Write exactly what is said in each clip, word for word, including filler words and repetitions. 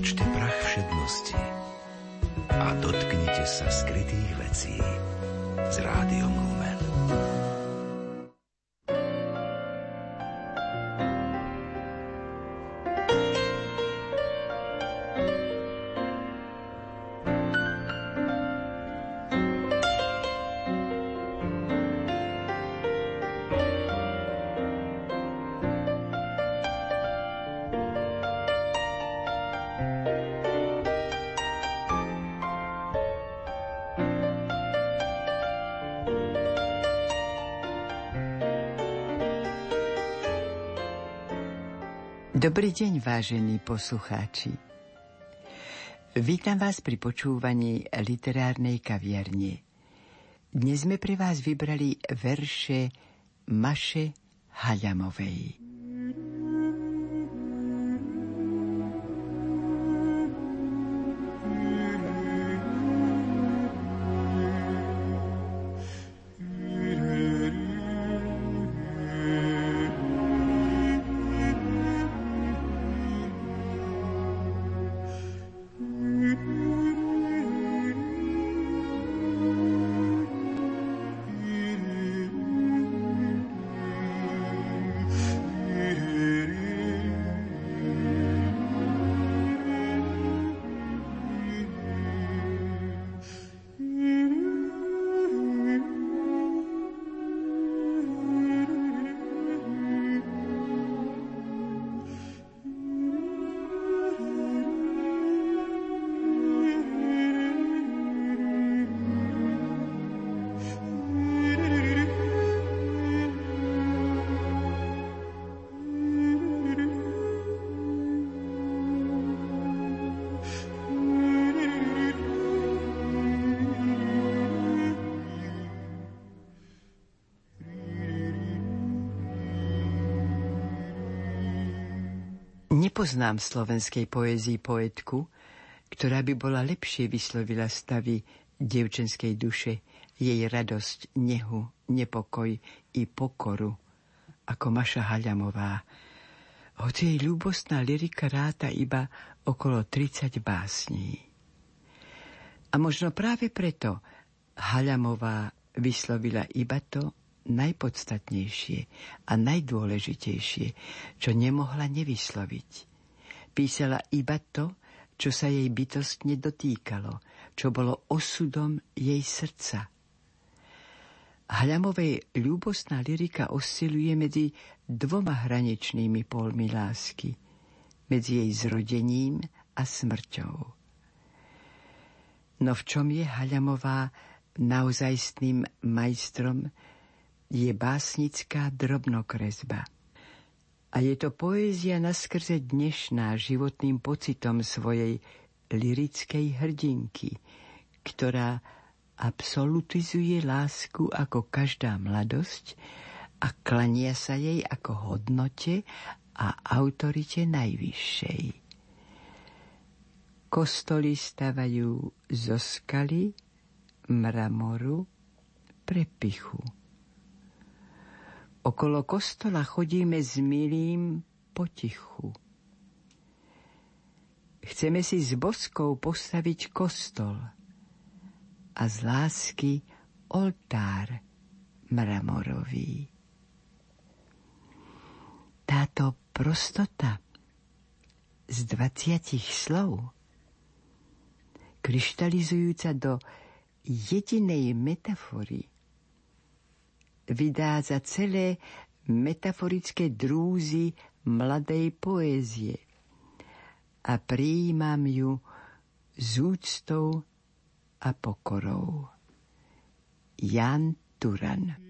Otočte prach všednosti a dotknite sa skrytých vecí s Rádiom Lumen. Dobrý deň, vážení poslucháči. Vítam vás pri počúvaní literárnej kaviarne. Dnes sme pre vás vybrali verše Maše Haľamovej. Nepoznám slovenskej poézii poetku, ktorá by bola lepšie vyslovila stavy dievčenskej duše, jej radosť, nehu, nepokoj i pokoru, ako Maša Haľamová. Hoci jej ľúbostná lyrika ráta iba okolo tridsať básní. A možno práve preto Haľamová vyslovila iba to najpodstatnejšie a najdôležitejšie, čo nemohla nevysloviť. Písala iba to, čo sa jej bytostne dotýkalo, čo bolo osudom jej srdca. Haľamovej ľúbostná lyrika osciluje medzi dvoma hraničnými pólmi lásky, medzi jej zrodením a smrťou. No v čom je Haľamová naozajstným majstrom, je básnická drobnokresba. A je to poézia naskrze dnešná životným pocitom svojej lyrickej hrdinky, ktorá absolutizuje lásku ako každá mladosť a klania sa jej ako hodnote a autorite najvyššej. Kostoly stavajú zo skaly, mramoru, prepichu. Okolo kostola chodíme s milým potichu. Chceme si s boskou postaviť kostol a z lásky oltár mramorový. Táto prostota z dvadsiatich slov, kryštalizujúca do jedinej metafory, vydá za celé metaforické drúzy mladej poézie a prijímam ju s úctou a pokorou. Jan Turan.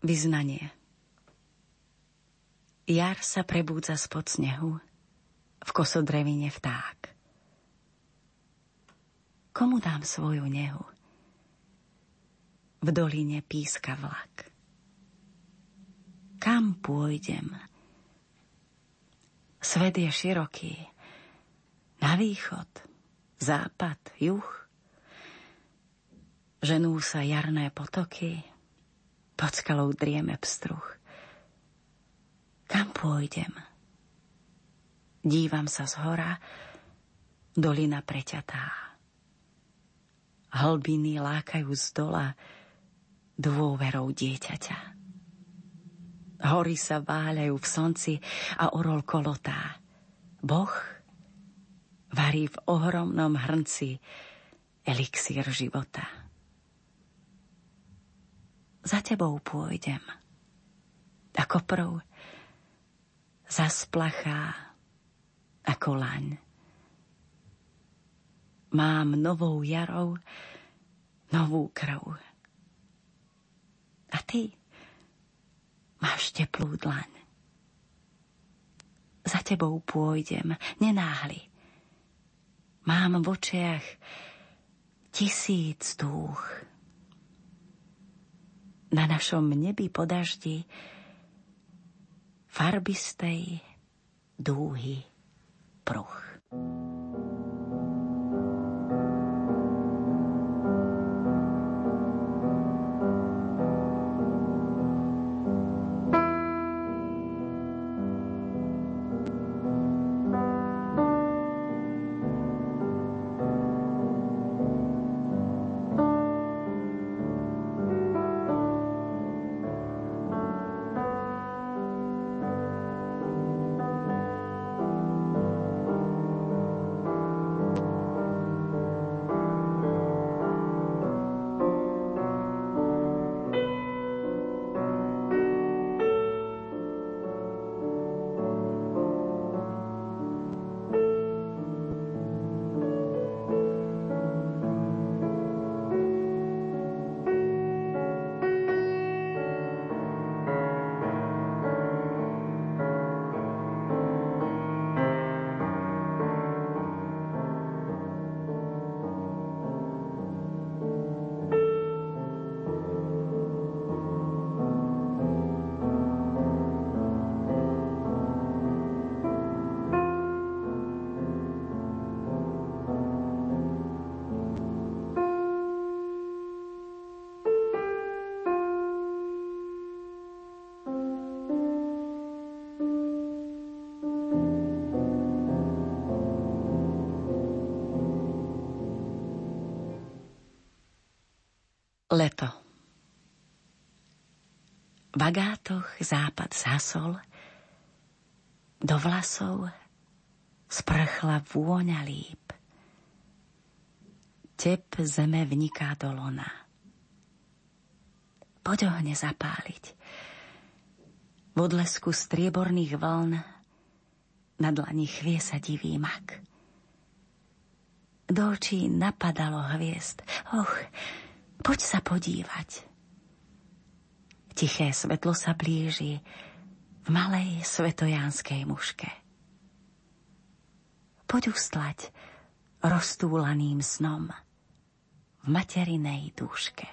Vyznanie. Jar sa prebúdza spod snehu, v kosodrevine vták. Komu dám svoju nehu? V doline píska vlak. Kam pôjdem? Svet je široký. Na východ, západ, juh. Ženú sa jarné potoky, pod skalou drieme pstruh. Kam pôjdem? Dívam sa zhora, dolina preťatá. Hlbiny lákajú z dola dôverou dieťaťa. Hory sa váľajú v slnci a orol kolotá. Boh varí v ohromnom hrnci elixír života. Za tebou pôjdem, ako prv, zasplachá, ako laň. Mám novou jarou, novú krv. A ty máš teplú dlaň. Za tebou pôjdem, nenáhli. Mám v očiach tisíc dúch. Na našom nebi po daždi farbistej dúhy pruch. Leto. V agátoch západ zhasol, do vlasov sprchla vôňa líp. Tep zeme vniká do lona. Poď ohne zapáliť. V odlesku strieborných vln na dlani chvie sa divý mak. Do očí napadalo hviezd. Och, poď sa podívať. Tiché svetlo sa blíži v malej svetojánskej muške. Poď ustlať roztúlaným snom v materinej dúške.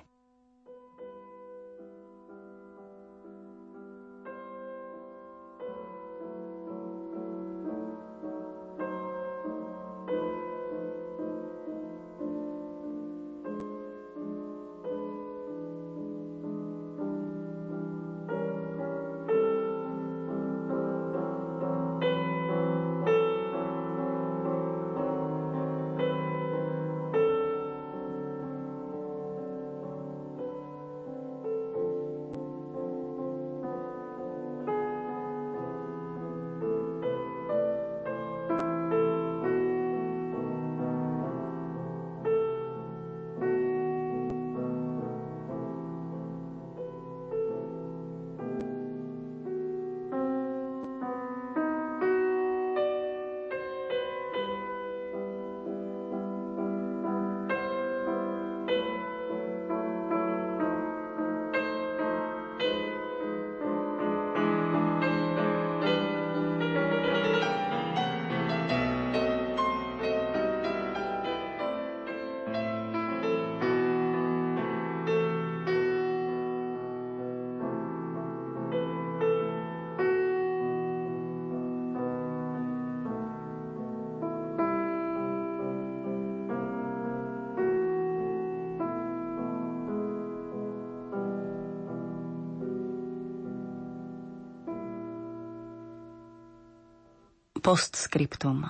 Postscriptum.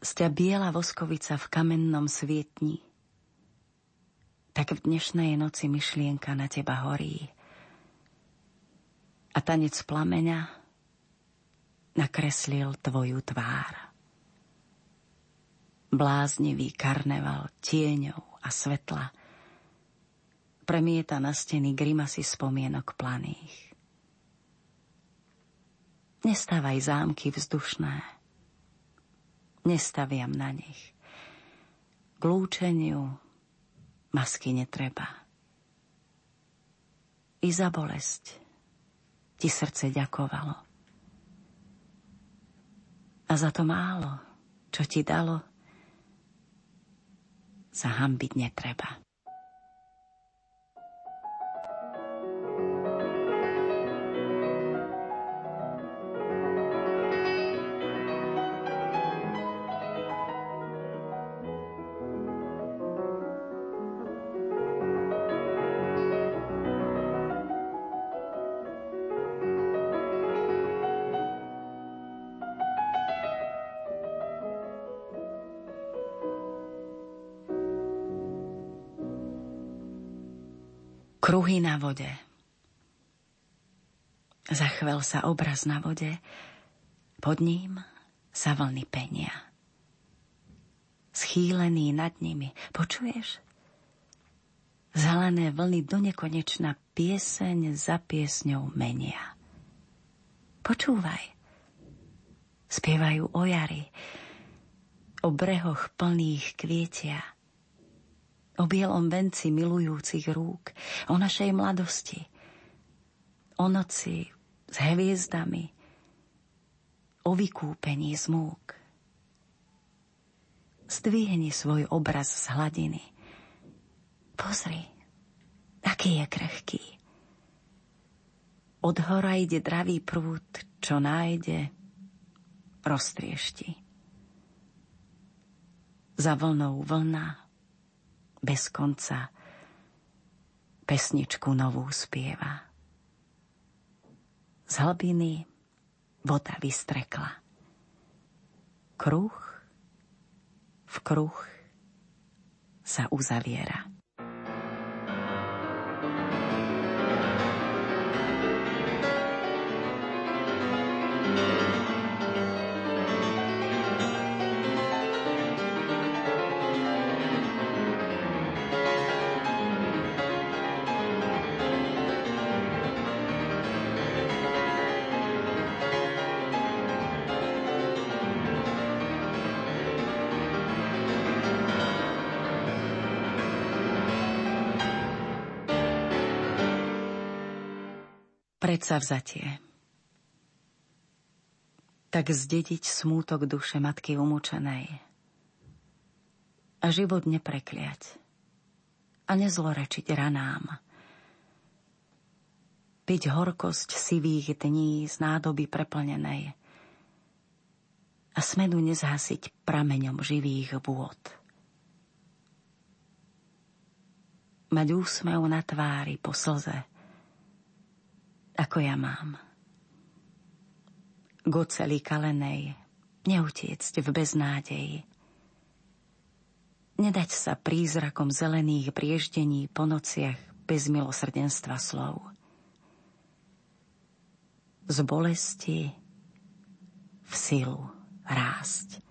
Sťa biela voskovica v kamennom svietni, tak v dnešnej noci myšlienka na teba horí a tanec plameňa nakreslil tvoju tvár. Bláznivý karneval tieňov a svetla premieta na steny grimasy spomienok planých. Nestávaj zámky vzdušné, nestaviam na nich. K lúčeniu masky netreba. I za bolesť ti srdce ďakovalo. A za to málo, čo ti dalo, sa hanbiť netreba. Kruhy na vode. Zachvel sa obraz na vode, pod ním sa vlny penia. Schýlený nad nimi, počuješ? Zelené vlny donekonečna pieseň za piesňou menia. Počúvaj. Spievajú o jari, o brehoch plných kvietia, o bielom venci milujúcich rúk, o našej mladosti, o noci s hviezdami, o vykúpení z múk. Zdvihni svoj obraz z hladiny. Pozri, aký je krehký. Od hora ide dravý prúd, čo nájde, roztriešti. Za vlnou vlna bez konca pesničku novú spieva. Z hlbiny voda vystrekla. Kruh v kruh sa uzaviera. Predsavzatie. Tak zdediť smútok duše matky umúčenej a život neprekliať a nezlorečiť ranám. Piť horkosť sivých dní z nádoby preplnenej a smedu nezhasiť prameňom živých vôd. Mať úsmev na tvári po slze, ako ja mám. K oceli kalenej neutiecť v beznádeji. Nedať sa prízrakom zelených brieždení po nociach bez milosrdenstva slov. Z bolesti v silu rásť.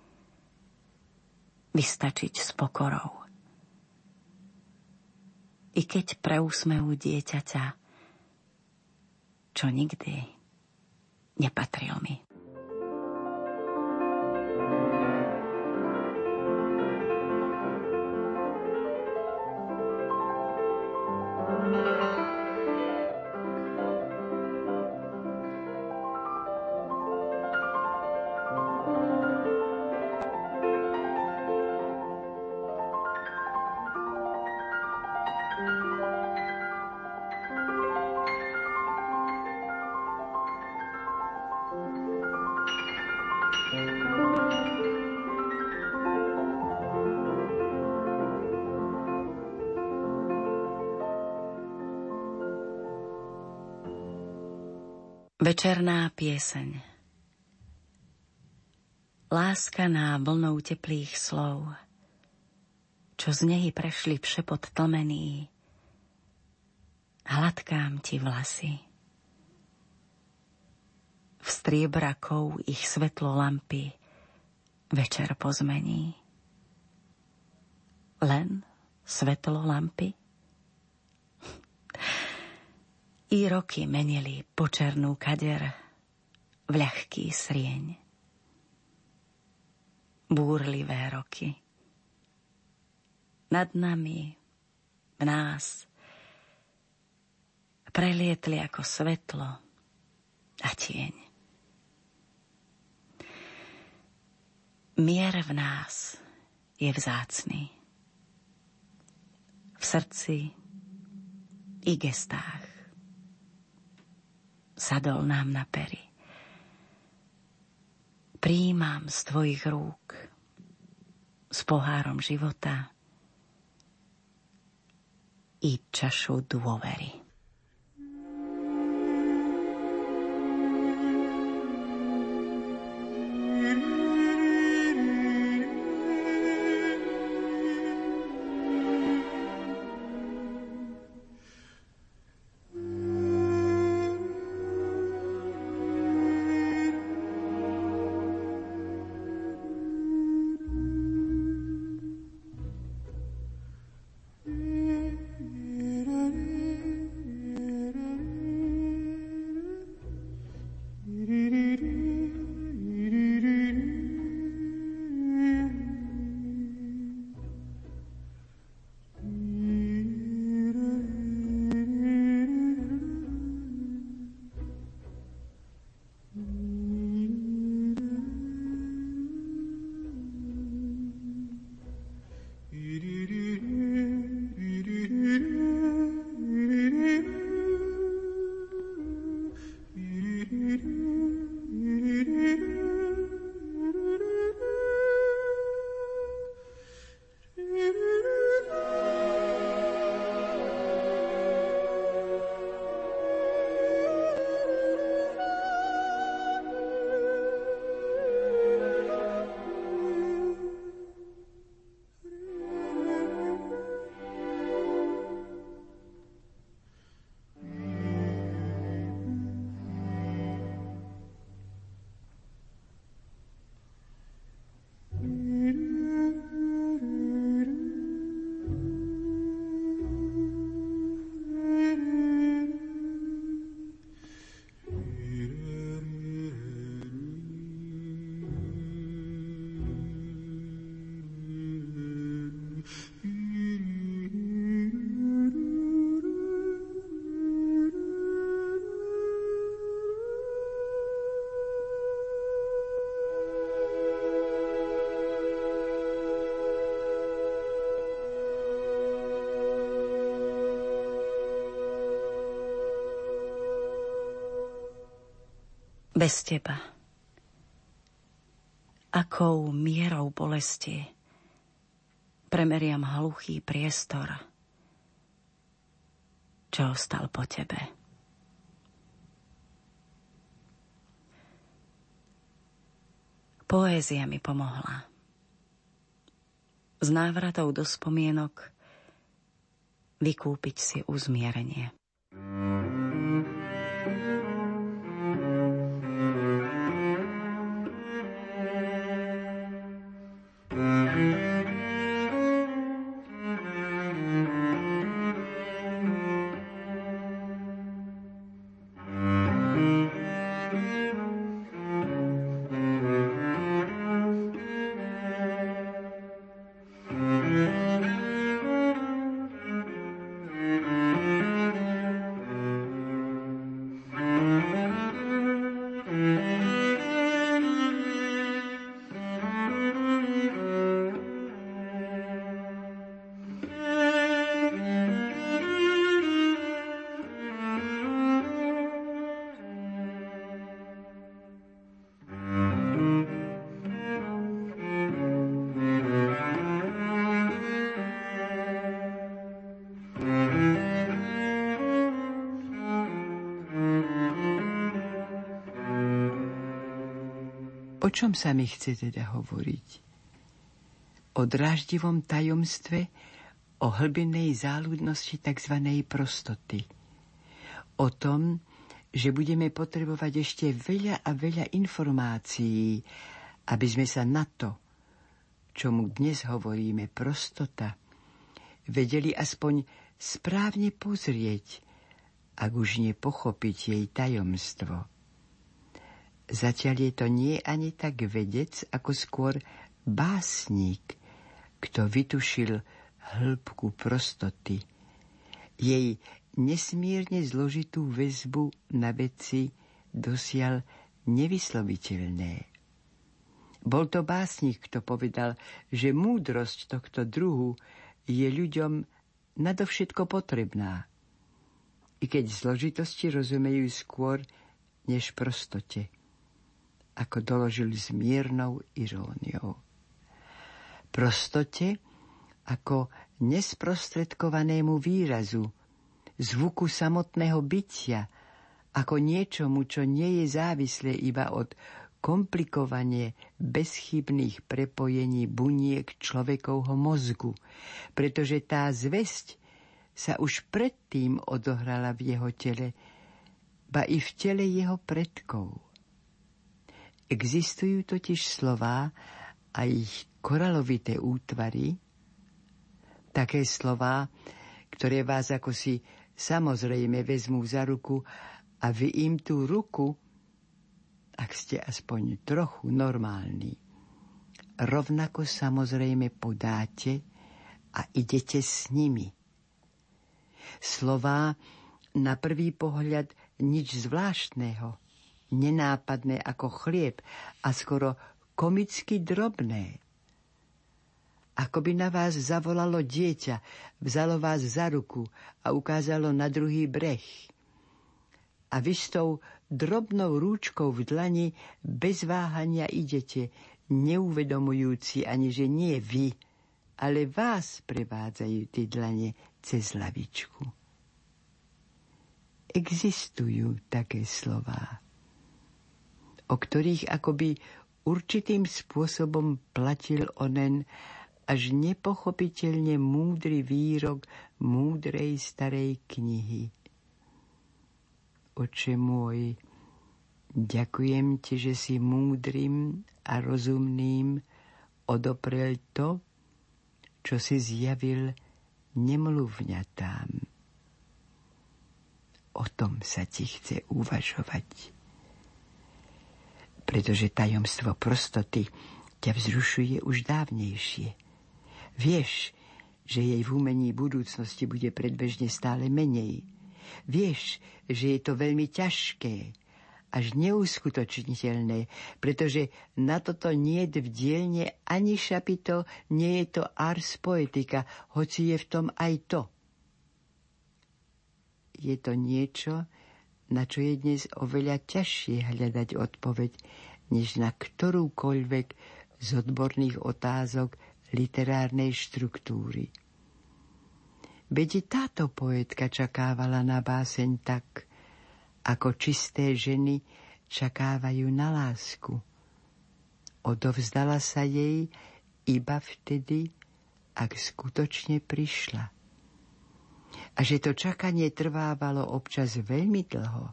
Vystačiť s pokorou. I keď pre úsmevu dieťaťa, čo nikdy nepatril mi. Večerná pieseň. láskaná vlnou teplých slov, čo z nehy prešli v šepot tlmený. Hladkám ti vlasy. V striebrakou ich svetlo lampy večer pozmení. Len svetlo lampy? I roky menili počernú kader v ľahký srieň. Búrlivé roky. Nad nami, v nás, prelietli ako svetlo a tieň. Mier v nás je vzácny. V srdci i gestách. Sadol nám na pery. Prijímam z tvojich rúk s pohárom života i čašu dôvery. Bez teba. Akou mierou bolesti premeriam hluchý priestor, čo ostal po tebe. Poézia mi pomohla. Z návratov do spomienok vykúpiť si uzmierenie. Thank you. O čom sa mi chce teda hovoriť? O dráždivom tajomstve, o hlbinej záľudnosti tzv. Prostoty. O tom, že budeme potrebovať ešte veľa a veľa informácií, aby sme sa na to, čomu dnes hovoríme prostota, vedeli aspoň správne pozrieť, ak už nepochopiť jej tajomstvo. Zatiaľ je to nie ani tak vedec, ako skôr básnik, kto vytušil hĺbku prostoty, jej nesmierne zložitú väzbu na veci dosiaľ nevysloviteľné. Bol to básnik, kto povedal, že múdrosť tohto druhu je ľuďom nadovšetko potrebná, i keď zložitosti rozumejú skôr než prostote, ako doložil s miernou iróniou. Prostote ako nesprostredkovanému výrazu, zvuku samotného bytia, ako niečomu, čo nie je závislé iba od komplikovanie bezchybných prepojení buniek človekovho mozgu, pretože tá zvesť sa už predtým odohrala v jeho tele, ba i v tele jeho predkov. Existujú totiž slová a ich koralovité útvary, také slová, ktoré vás ako si samozrejme vezmú za ruku a vy im tú ruku, ak ste aspoň trochu normálni, rovnako samozrejme podáte a idete s nimi. Slová na prvý pohľad nič zvláštneho, nenápadné ako chlieb a skoro komicky drobné. Ako by na vás zavolalo dieťa, vzalo vás za ruku a ukázalo na druhý breh. A vy s tou drobnou rúčkou v dlani bez váhania idete, neuvedomujúci ani, že nie vy, ale vás prevádzajú tie dlane cez lavičku. Existujú také slová, o ktorých akoby určitým spôsobom platil onen až nepochopiteľne múdry výrok múdrej starej knihy. Oče môj, ďakujem ti, že si múdrym a rozumným odoprel to, čo si zjavil nemluvňatám. O tom sa ti chce uvažovať, pretože tajomstvo prostoty ťa vzrušuje už dávnejšie. Vieš, že jej v umení budúcnosti bude predbežne stále menej. Vieš, že je to veľmi ťažké, až neuskutočniteľné, pretože na toto nie je v dielne ani šapito, nie je to ars poetica, hoci je v tom aj to. Je to niečo, na čo je dnes oveľa ťažšie hľadať odpoveď, než na ktorúkoľvek z odborných otázok literárnej štruktúry. Veď táto poetka čakávala na báseň tak, ako čisté ženy čakávajú na lásku. Odovzdala sa jej iba vtedy, ak skutočne prišla. A že to čakanie trvávalo občas veľmi dlho.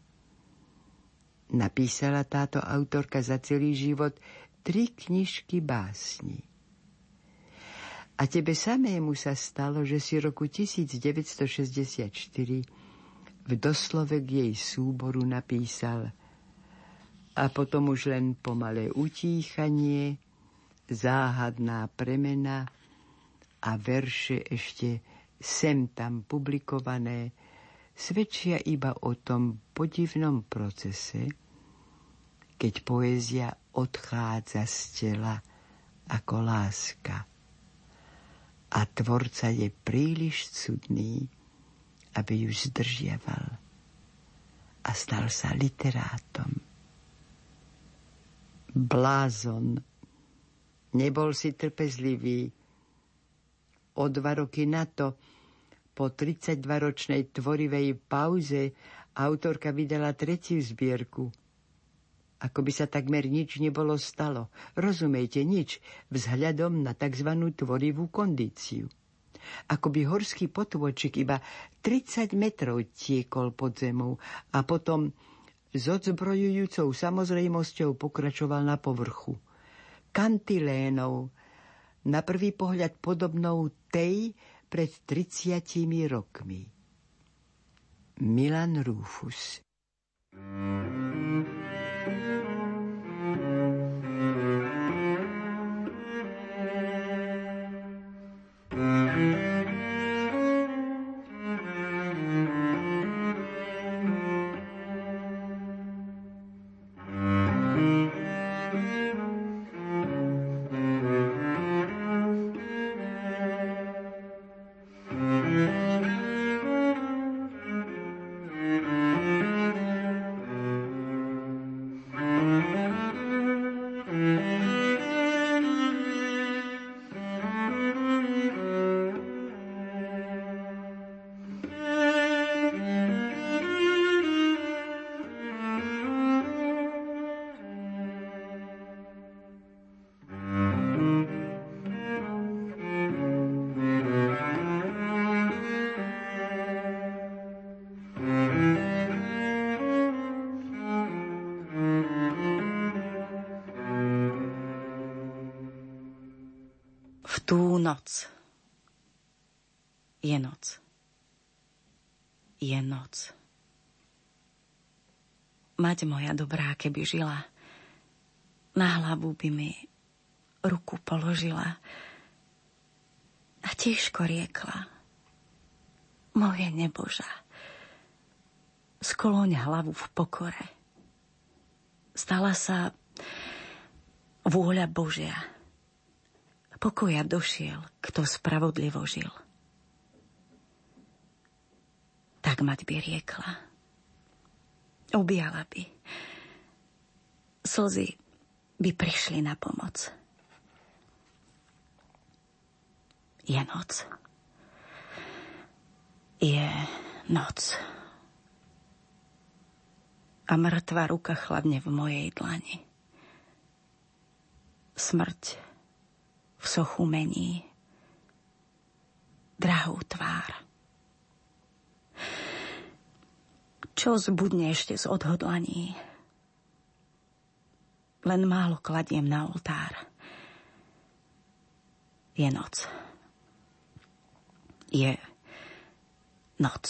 Napísala táto autorka za celý život tri knižky básni. A tebe samému sa stalo, že si roku devätnásť šesťdesiatštyri v doslove k jej súboru napísal a potom už len pomalé utíchanie, záhadná premena a verše ešte sem tam publikované svedčia iba o tom podivnom procese, keď poézia odchádza z tela ako láska. A tvorca je príliš cudný, aby ju zdržiaval a stal sa literátom. Blázon, nebol si trpezlivý. O dva roky na to, po tridsaťdvaročnej tvorivej pauze, autorka vydala tretiu zbierku ako by sa takmer nič nebolo stalo. Rozumejte, nič, vzhľadom na tzv. Tvorivú kondíciu. Akoby horský potôčik iba tridsať metrov tiekol pod zemou a potom s odzbrojujúcou samozrejmosťou pokračoval na povrchu. Kantilénou, na prvý pohľad podobnou tej pred tridsiatimi rokmi. Milan Rúfus. Tú noc. Je noc. Je noc. Mať moja dobrá, keby žila, na hlavu by mi ruku položila a tichško riekla: moje neboža, skloň hlavu v pokore. Stala sa vôľa Božia. Pokoja došiel, kto spravodlivo žil. Tak mať by riekla. Objala by. Slzy by prišli na pomoc. Je noc. Je noc. A mŕtva ruka chladne v mojej dlani. Smrť v sochu mení drahú tvár. Čo zbudne ešte z odhodlaní? Len málo kladiem na oltár. Je noc. Je noc.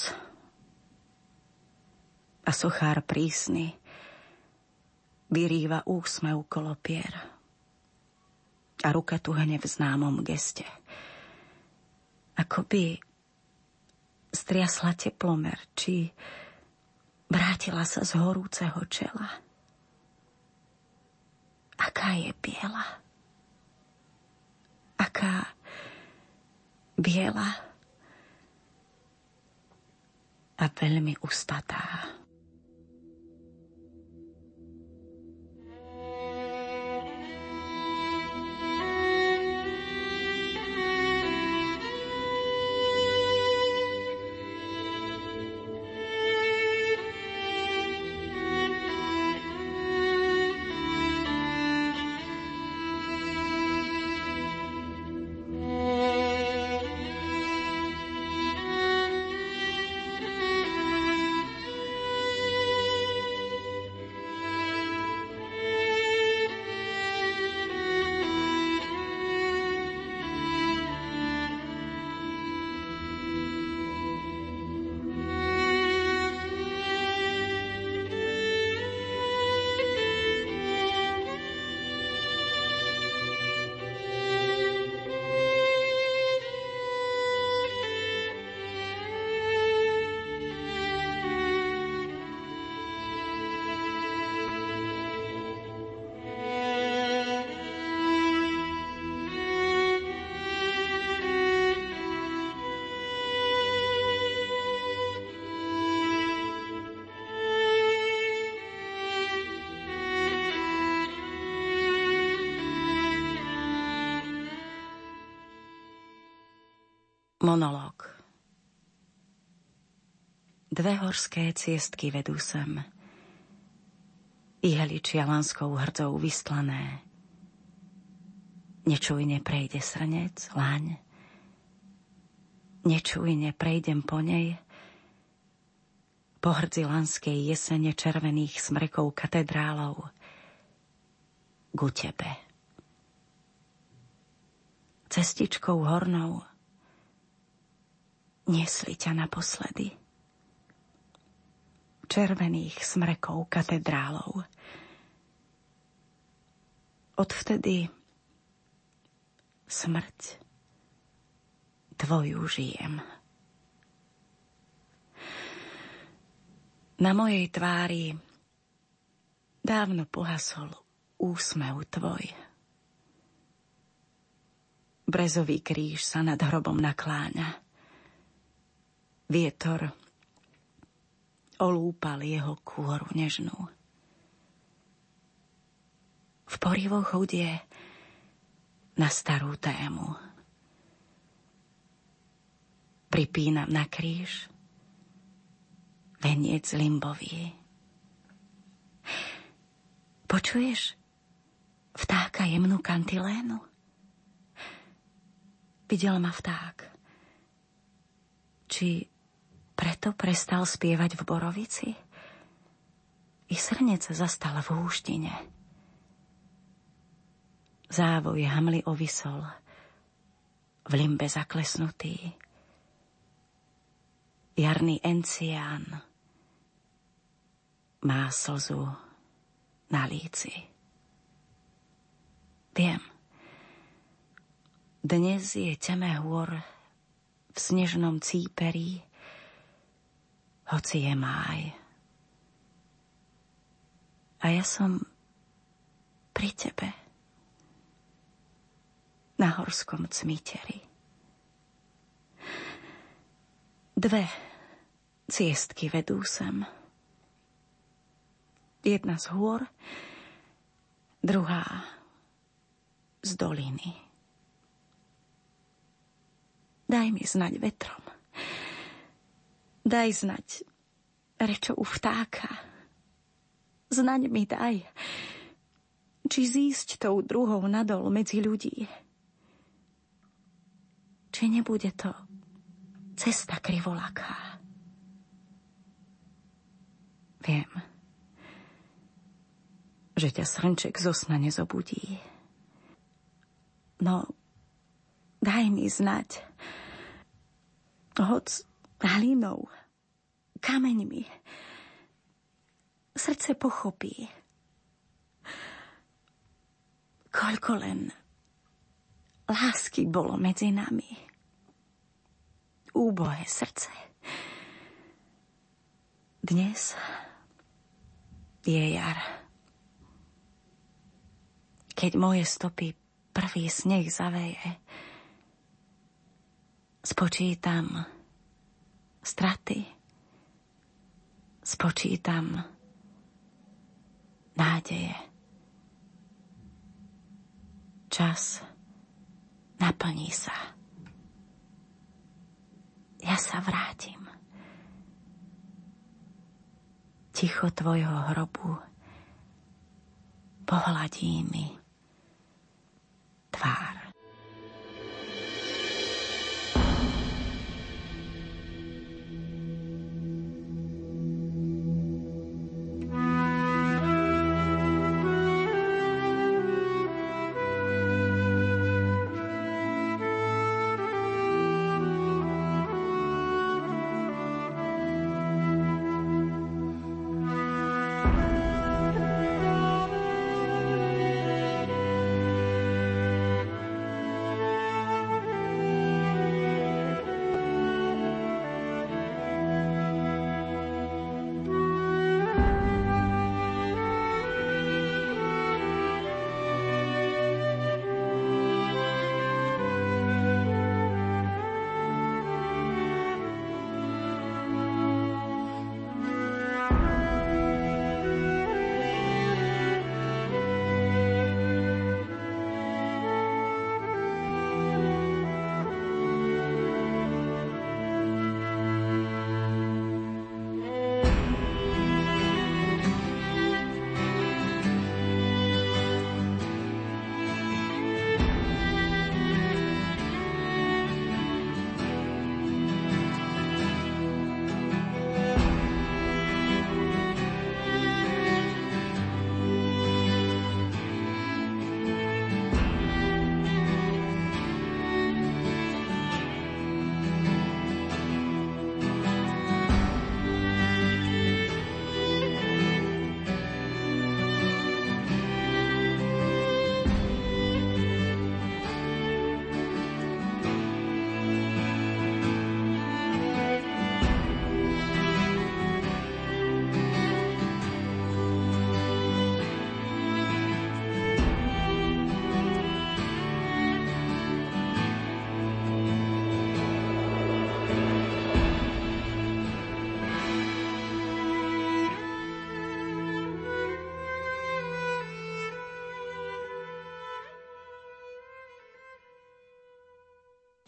A sochár prísny vyrýva úsmev kolo pier. A ruka tuhne v známom geste. Akoby striasla teplomer, či vrátila sa z horúceho čela. Aká je biela? Aká biela? A veľmi ustatá. Monológ. Dve horské ciestky vedú sem. iheličia lanskou hrdzou vystlané. Nečujne prejde srnec, laň, nečujne prejdem po nej, po hrdzi lanskej jesene červených smrekov katedrálov, ku tebe. Cestičkou hornou niesli ťa naposledy, červených smrekov katedrálov. Odvtedy smrť tvoju žijem. Na mojej tvári dávno pohasol úsmev tvoj. Brezový kríž sa nad hrobom nakláňa. Vietor olúpal jeho kôru nežnú. V porivoch hudie na starú tému. Pripínam na kríž veniec limbový. Počuješ vtáka jemnú kantilénu? Videl ma vták. Či preto prestal spievať v borovici? I srnec zastal v húštine. Závoj hamly ovisol, v limbe zaklesnutý. Jarný encián má slzu na líci. Viem, dnes je temé hôr v snežnom cíperí, hoci je máj. A ja som pri tebe na horskom cmiteri. Dve ciestky vedú sem. Jedna z hôr, druhá z doliny. Daj mi znať vetrom. Daj znať rečou vtáka. Znaň mi daj, či zísť tou druhou nadol medzi ľudí. Či nebude to cesta krivolaká. Viem, že ťa srnček zo sna nezobudí. No, daj mi znať, hoc hlinou, kameňmi. Srdce pochopí, koľko len lásky bolo medzi nami. Úbohé srdce. Dnes je jar. Keď moje stopy prvý sneh zaveje, spočítam straty, spočítam nádeje. Čas naplní sa. Ja sa vrátim. Ticho tvojho hrobu pohladí mi tvár.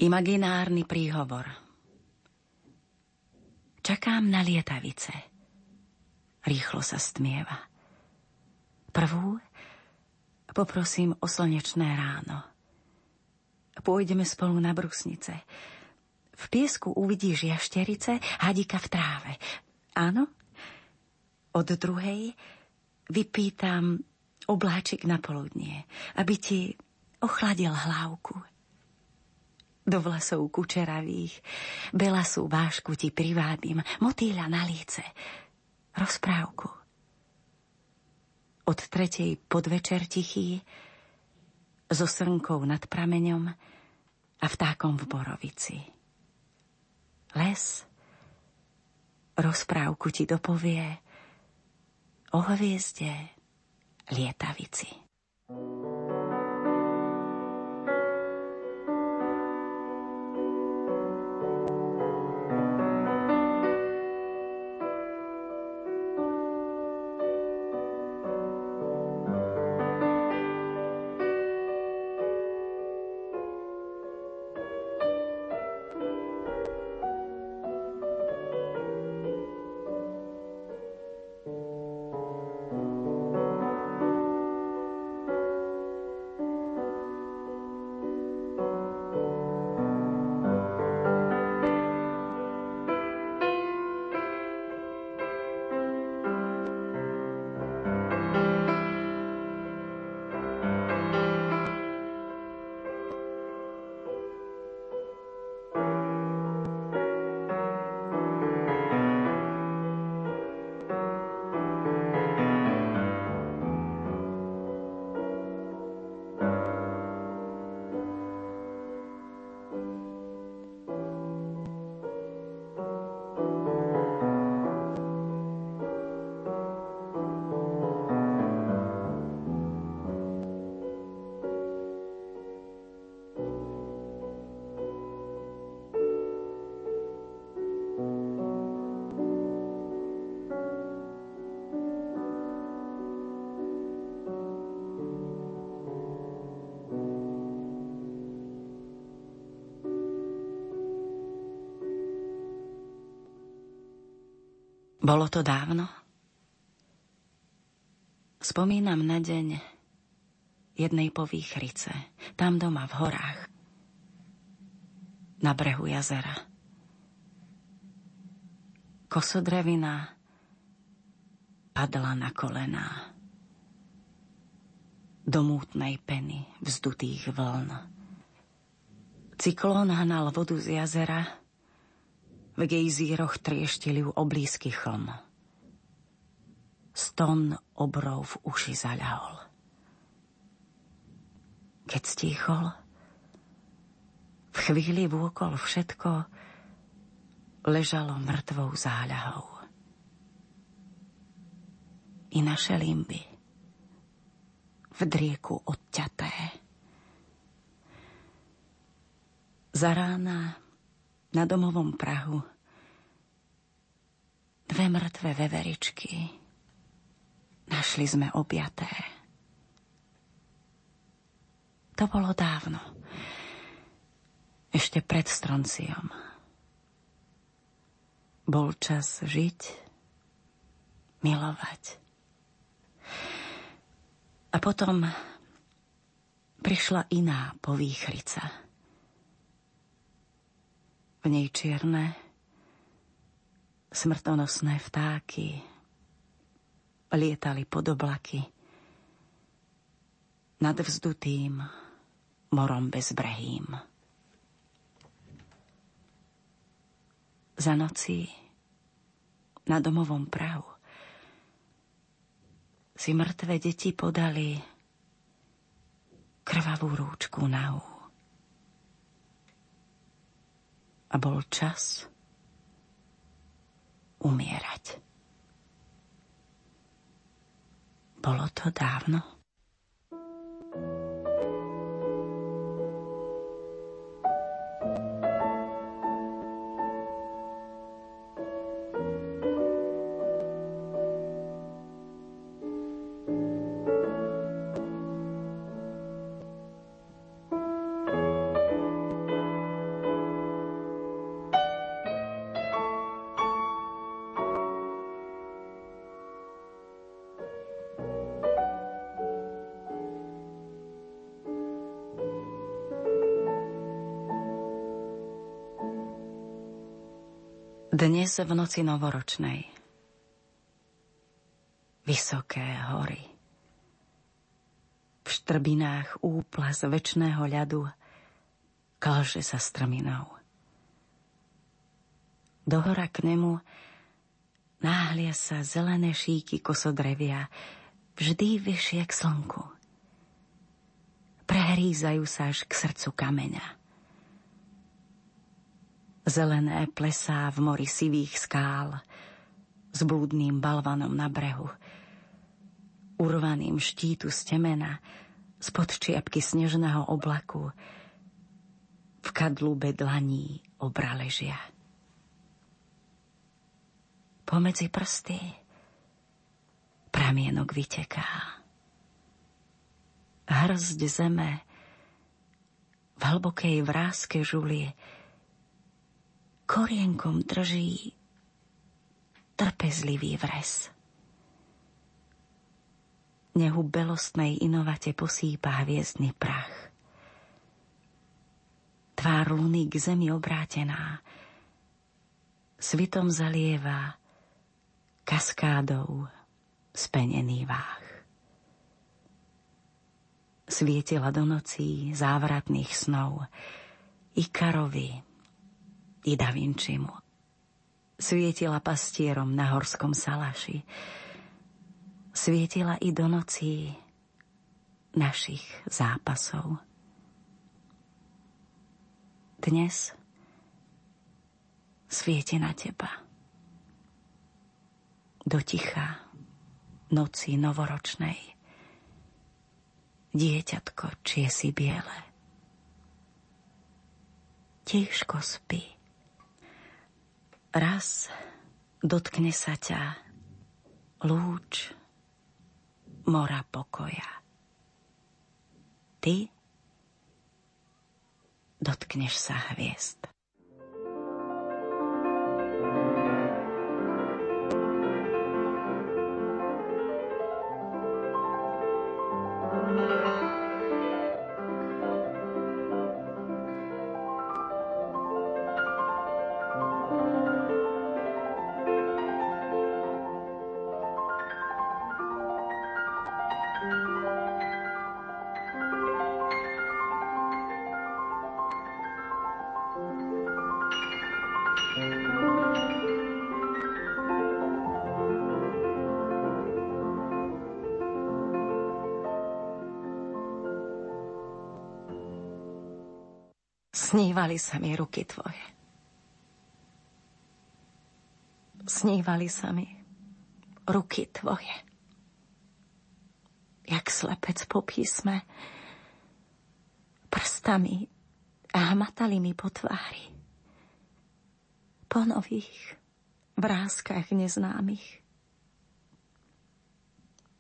Imaginárny príhovor. Čakám na lietavice. Rýchlo sa stmieva. Prvú poprosím o slnečné ráno. Pôjdeme spolu na brusnice. V piesku uvidíš jašterice, hadíka v tráve. Áno? Od druhej vypýtam obláčik na poludnie, aby ti ochladil hlávku. Do vlasov kučeravých, belasú vášku ti privádim, motýľa na líce, rozprávku. Od tretej podvečer tichý, so srnkou nad prameňom a vtákom v borovici. Les rozprávku ti dopovie o hviezde lietavici. Bolo to dávno. Spomínam na deň jednej povýchrice, tam doma v horách, na brehu jazera. Kosodrevina padla na kolená do mútnej peny vzdutých vln. Cyklón hnal vodu z jazera, v gejzíroch trieštili oblízky chlm. Ston obrov v uši zaľahol. Keď stíchol, v chvíli vôkol všetko ležalo mŕtvou záľahou. I naše limby v drieku odťaté. Za rána na domovom prahu dve mŕtve veveričky našli sme objaté. To bolo dávno, ešte pred stronciom. Bol čas žiť, milovať. A potom prišla iná povýchrica. V nej čierne, smrtonosné vtáky lietali pod oblaky nad vzdutým morom bezbrehým. Za noci na domovom prahu si mŕtve deti podali krvavú rúčku na úst. A bol čas umierať. Bolo to dávno. Dnes v noci novoročnej. Vysoké hory. V štrbinách úplas večného ľadu kalže sa strminou. Dohora k nemu náhlia sa zelené šíky kosodrevia, vždy vyššie k slnku. Prehrízajú sa až k srdcu kameňa. Zelené plesá v mori sivých skál s blúdnym balvanom na brehu, urvaným štítu stemena spod čiapky snežného oblaku, v kadlúbe dlaní obraležia. Pomedzi prsty pramienok vyteká. Hrzď zeme v hlbokej vrázke žulie korienkom drží trpezlivý vres. Nehu belostnej inovate posýpa hviezdny prach. Tvár luny k zemi obrátená svitom zalieva kaskádou spenený váh. Svietila do nocí závratných snov Ikarovi i Da Vincimu. Svietila pastierom na horskom salaši. Svietila i do nocí našich zápasov. Dnes svieti na teba. Do ticha noci novoročnej. Dieťatko čiesi biele. Tíško spí. Raz dotkne sa ťa lúč mora pokoja. Ty dotkneš sa hviezd. Snívali sa mi ruky tvoje. Snívali sa mi ruky tvoje. Jak slepec po písme, prstami a hmatali mi po tvári. Po nových vrázkach neznámych.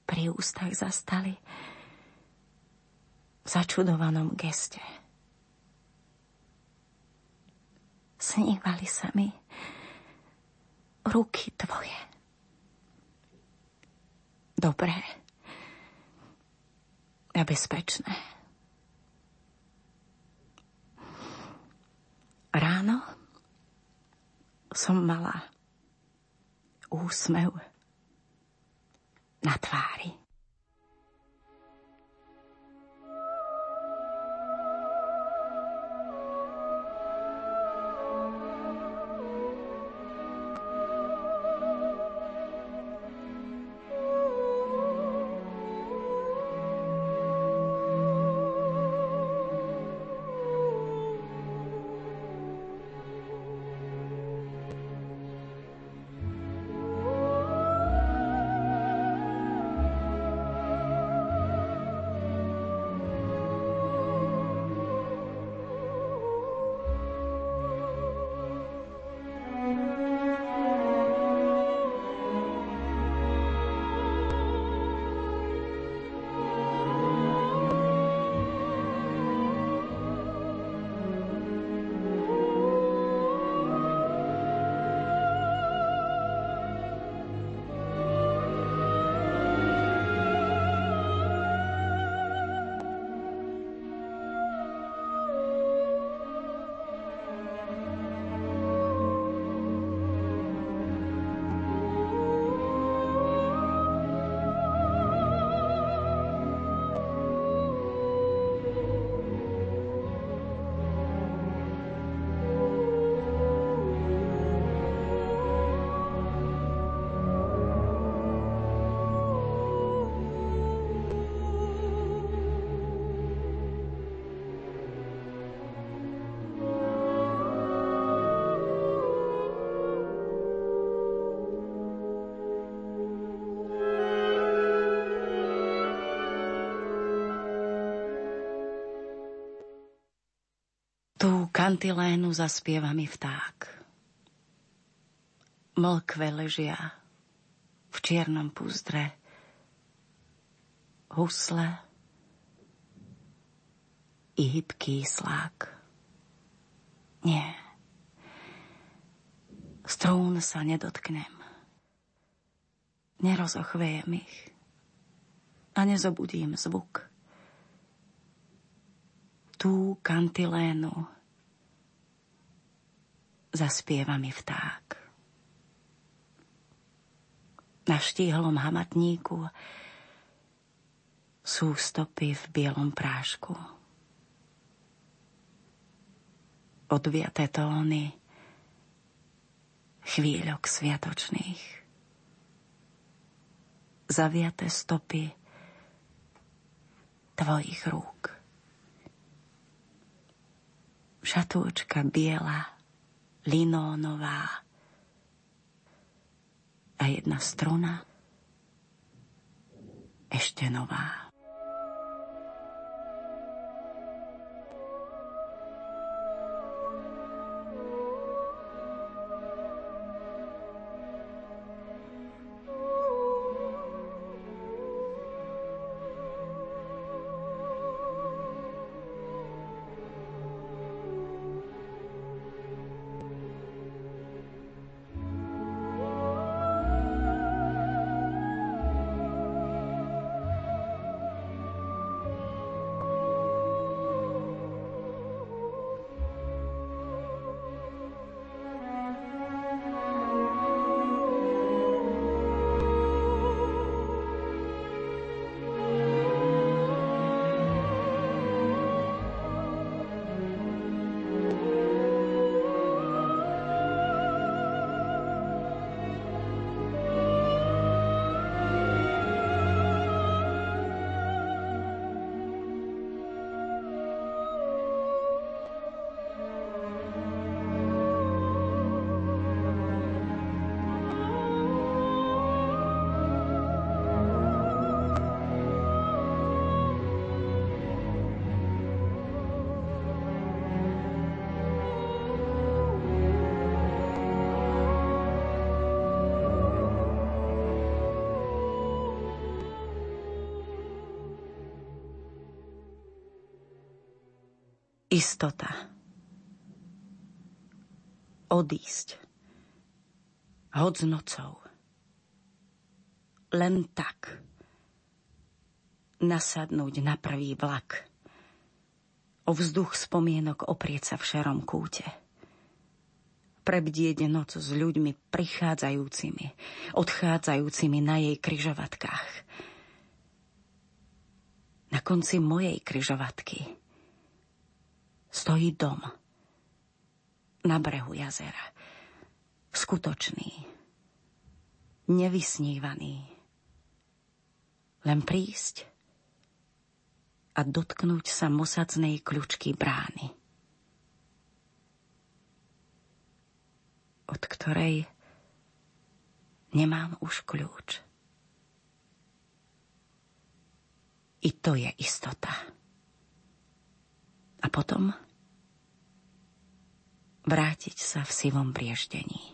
Pri ústach zastali v začudovanom geste. Snívali sa mi ruky tvoje. Dobré a bezpečné. Ráno som mala úsmev na tvári. Tú kantilénu zaspieva mi vták. Mlkve ležia v čiernom púzdre husle i hybký slák. Nie, strún sa nedotknem. Nerozochvejem ich a nezobudím zvuk. Tú kantilénu zaspieva mi vták. Na štíhlom hamatníku sú stopy v bielom prášku. Odviaté tóny chvíľok sviatočných. Zaviaté stopy tvojich rúk. Šatúčka biela, linónová a jedna struna ešte nová. Istota. Odísť. Hoď s nocou. Len tak. Nasadnúť na prvý vlak. O vzduch spomienok oprieť sa v šerom kúte. Prebdieť noc s ľuďmi prichádzajúcimi, odchádzajúcimi na jej križovatkách. Na konci mojej križovatky stojí dom na brehu jazera. Skutočný, nevysnívaný. Len prísť a dotknúť sa mosacnej kľučky brány, od ktorej nemám už kľúč. I to je istota. A potom vrátiť sa v sivom brieždení.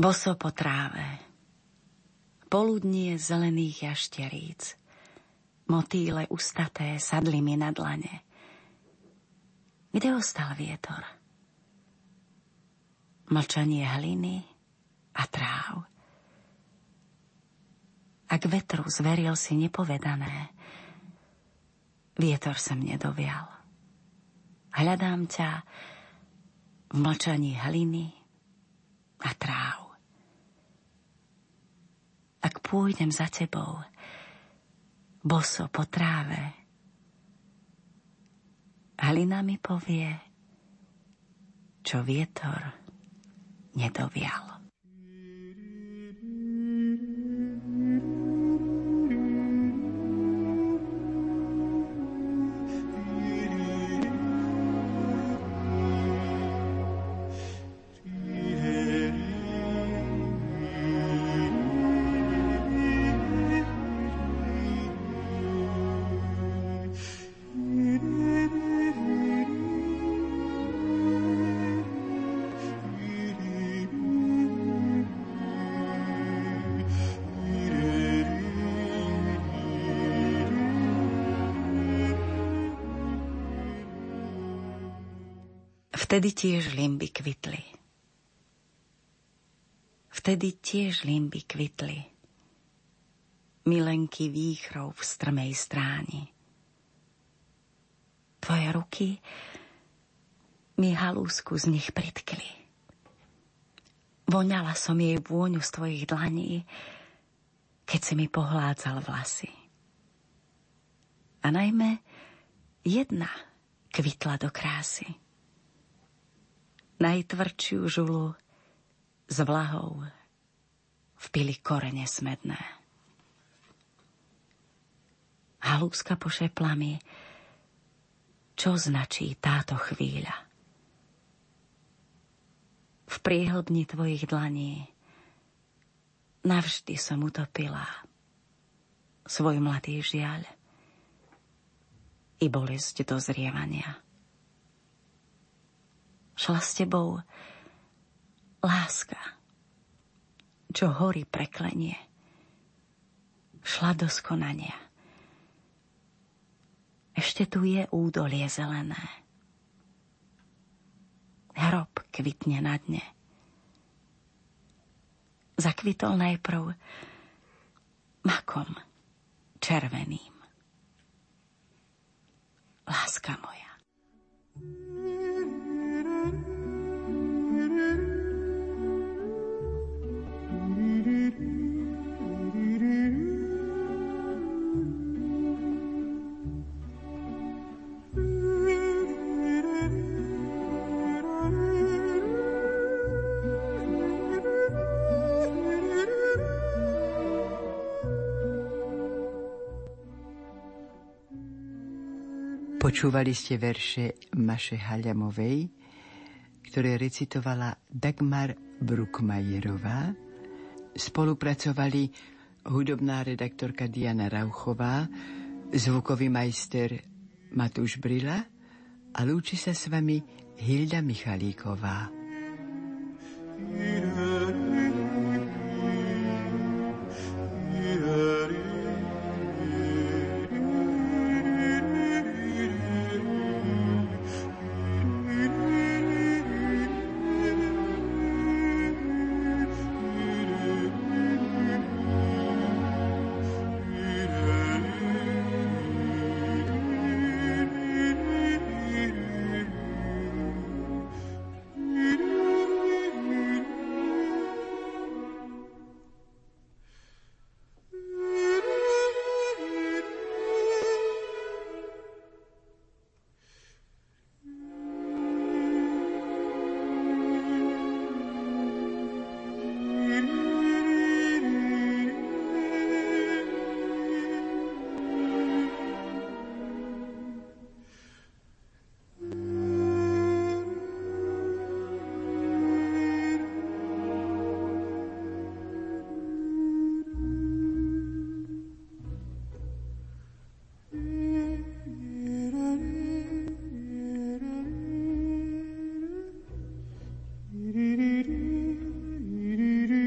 Boso po tráve, poludnie zelených jašteríc, motýle ustaté sadli mi na dlane. Kde ostal vietor? Mlčanie hliny a tráv. A k vetru zveril si nepovedané. Vietor sa mne dovial. Hľadám ťa v mlčaní hliny a tráv. Ak pôjdem za tebou, boso po tráve, hlina mi povie, čo vietor nedovial. Vtedy tiež limby kvitli. Vtedy tiež limby kvitli. Milenky výchrov v strmej stráni. Tvoje ruky mi halúsku z nich pritkli. Voňala som jej vôňu z tvojich dlaní, keď si mi pohládzal vlasy. A najmä jedna kvitla do krásy. Najtvrdšiu žulu s vlahou vpili korene smedné. Halúska pošepla mi, čo značí táto chvíľa. V priehlbni tvojich dlaní navždy som utopila svoj mladý žiaľ i bolesť dozrievania. Šla s tebou láska, čo horí preklenie. Šla do skonania. Ešte tu je údolie zelené. Hrob kvitne na dne. Zakvitol najprv makom červeným. Láska moja. Počúvali ste verše Maše Haľamovej, ktoré recitovala Dagmar Bruchmajerová. Spolupracovali hudobná redaktorka Diana Rauchová, zvukový majster Matuš Brila a lúči sa s vami Hilda Michalíková.